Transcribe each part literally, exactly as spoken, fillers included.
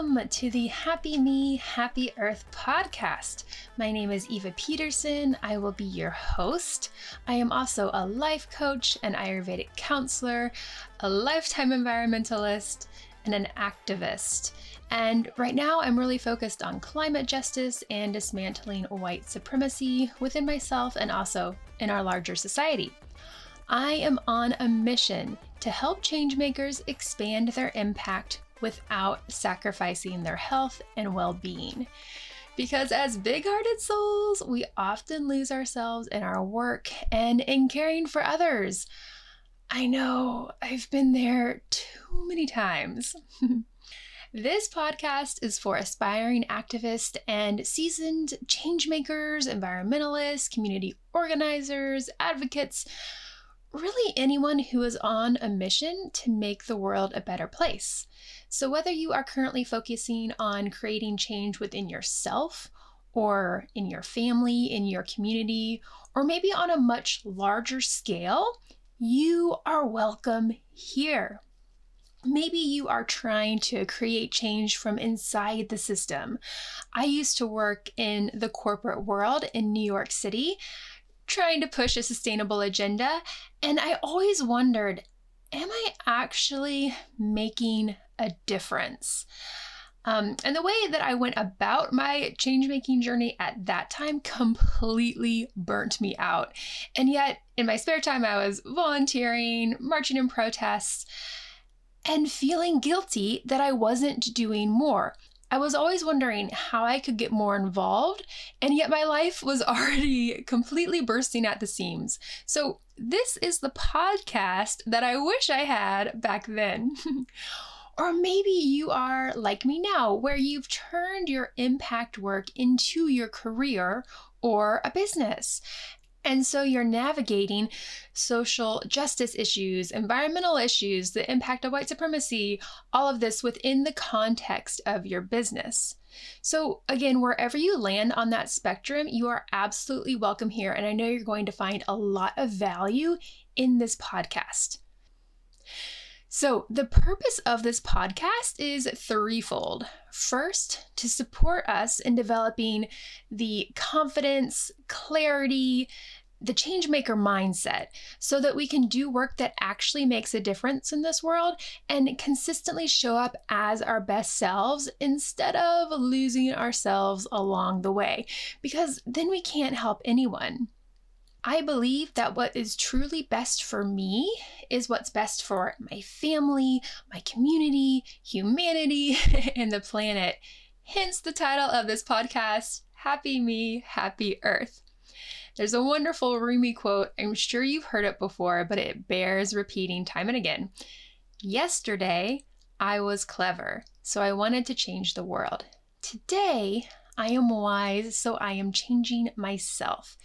Welcome to the Happy Me Happy Earth podcast. My name is Eva Peterson. I will be your host. I am also a life coach, an Ayurvedic counselor, a lifetime environmentalist, and an activist. And right now I'm really focused on climate justice and dismantling white supremacy within myself and also in our larger society. I am on a mission to help changemakers expand their impact without sacrificing their health and well-being. Because as big-hearted souls, we often lose ourselves in our work and in caring for others. I know, I've been there too many times. This podcast is for aspiring activists and seasoned changemakers, environmentalists, community organizers, advocates, really anyone who is on a mission to make the world a better place. So whether you are currently focusing on creating change within yourself or in your family, in your community, or maybe on a much larger scale, you are welcome here. Maybe you are trying to create change from inside the system. I used to work in the corporate world in New York City, trying to push a sustainable agenda, and I always wondered, am I actually making a difference? Um, and the way that I went about my change-making journey at that time completely burnt me out. And yet, in my spare time, I was volunteering, marching in protests, and feeling guilty that I wasn't doing more. I was always wondering how I could get more involved, and yet my life was already completely bursting at the seams. So this is the podcast that I wish I had back then. Or maybe you are like me now, where you've turned your impact work into your career or a business. And so you're navigating social justice issues, environmental issues, the impact of white supremacy, all of this within the context of your business. So again, wherever you land on that spectrum, you are absolutely welcome here. And I know you're going to find a lot of value in this podcast. So the purpose of this podcast is threefold. First, to support us in developing the confidence, clarity, the changemaker mindset, so that we can do work that actually makes a difference in this world and consistently show up as our best selves instead of losing ourselves along the way, because then we can't help anyone. I believe that what is truly best for me is what's best for my family, my community, humanity, and the planet. Hence the title of this podcast, Happy Me, Happy Earth. There's a wonderful Rumi quote. I'm sure you've heard it before, but it bears repeating time and again. Yesterday, I was clever, so I wanted to change the world. Today, I am wise, so I am changing myself.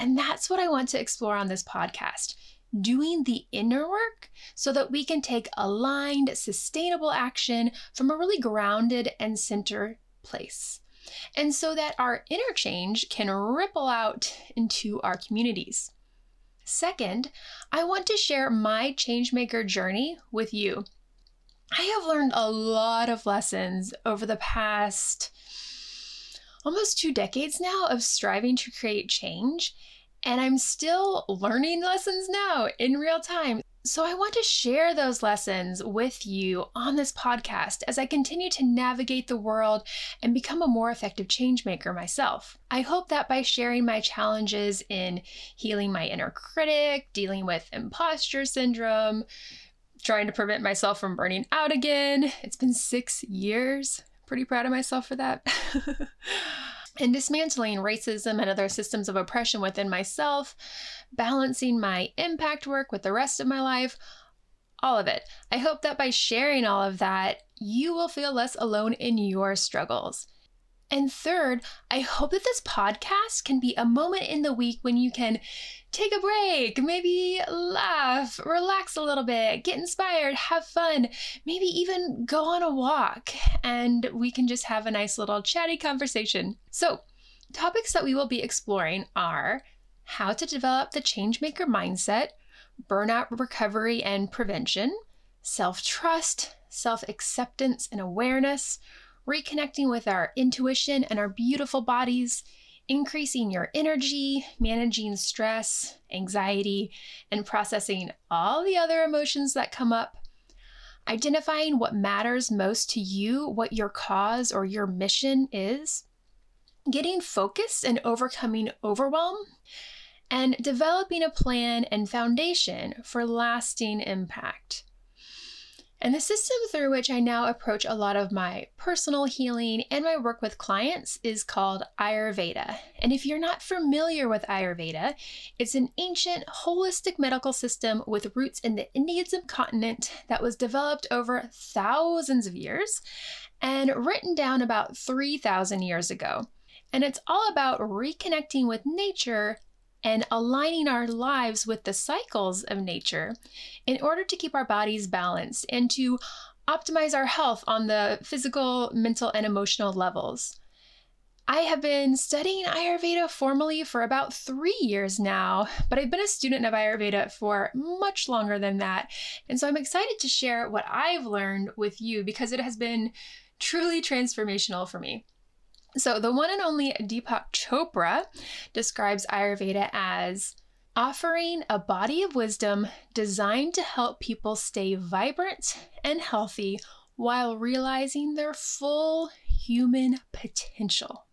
And that's what I want to explore on this podcast, doing the inner work so that we can take aligned, sustainable action from a really grounded and centered place. And so that our interchange can ripple out into our communities. Second, I want to share my changemaker journey with you. I have learned a lot of lessons over the past almost two decades now of striving to create change, and I'm still learning lessons now in real time. So I want to share those lessons with you on this podcast as I continue to navigate the world and become a more effective change maker myself. I hope that by sharing my challenges in healing my inner critic, dealing with imposter syndrome, trying to prevent myself from burning out again. It's been six years. Pretty proud of myself for that. And dismantling racism and other systems of oppression within myself, balancing my impact work with the rest of my life, all of it. I hope that by sharing all of that, you will feel less alone in your struggles. And third, I hope that this podcast can be a moment in the week when you can take a break, maybe laugh, relax a little bit, get inspired, have fun, maybe even go on a walk, and we can just have a nice little chatty conversation. So, topics that we will be exploring are how to develop the changemaker mindset, burnout recovery and prevention, self-trust, self-acceptance and awareness, reconnecting with our intuition and our beautiful bodies, increasing your energy, managing stress, anxiety, and processing all the other emotions that come up, identifying what matters most to you, what your cause or your mission is, getting focused and overcoming overwhelm, and developing a plan and foundation for lasting impact. And the system through which I now approach a lot of my personal healing and my work with clients is called Ayurveda. And if you're not familiar with Ayurveda, it's an ancient holistic medical system with roots in the Indian subcontinent that was developed over thousands of years and written down about three thousand years ago. And it's all about reconnecting with nature and aligning our lives with the cycles of nature in order to keep our bodies balanced and to optimize our health on the physical, mental, and emotional levels. I have been studying Ayurveda formally for about three years now, but I've been a student of Ayurveda for much longer than that. And so I'm excited to share what I've learned with you because it has been truly transformational for me. So the one and only Deepak Chopra describes Ayurveda as offering a body of wisdom designed to help people stay vibrant and healthy while realizing their full human potential.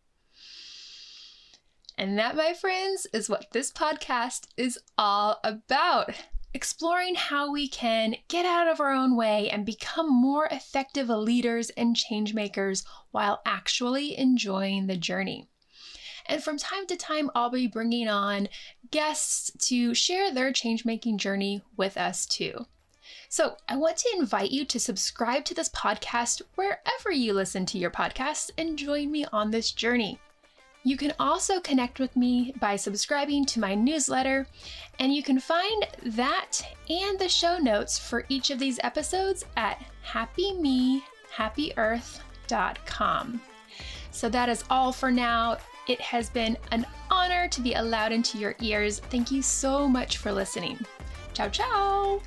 And that, my friends, is what this podcast is all about. Exploring how we can get out of our own way and become more effective leaders and change makers while actually enjoying the journey. And from time to time, I'll be bringing on guests to share their change-making journey with us too. So I want to invite you to subscribe to this podcast wherever you listen to your podcasts and join me on this journey. You can also connect with me by subscribing to my newsletter, and you can find that and the show notes for each of these episodes at happy me happy earth dot com. So that is all for now. It has been an honor to be allowed into your ears. Thank you so much for listening. Ciao, ciao.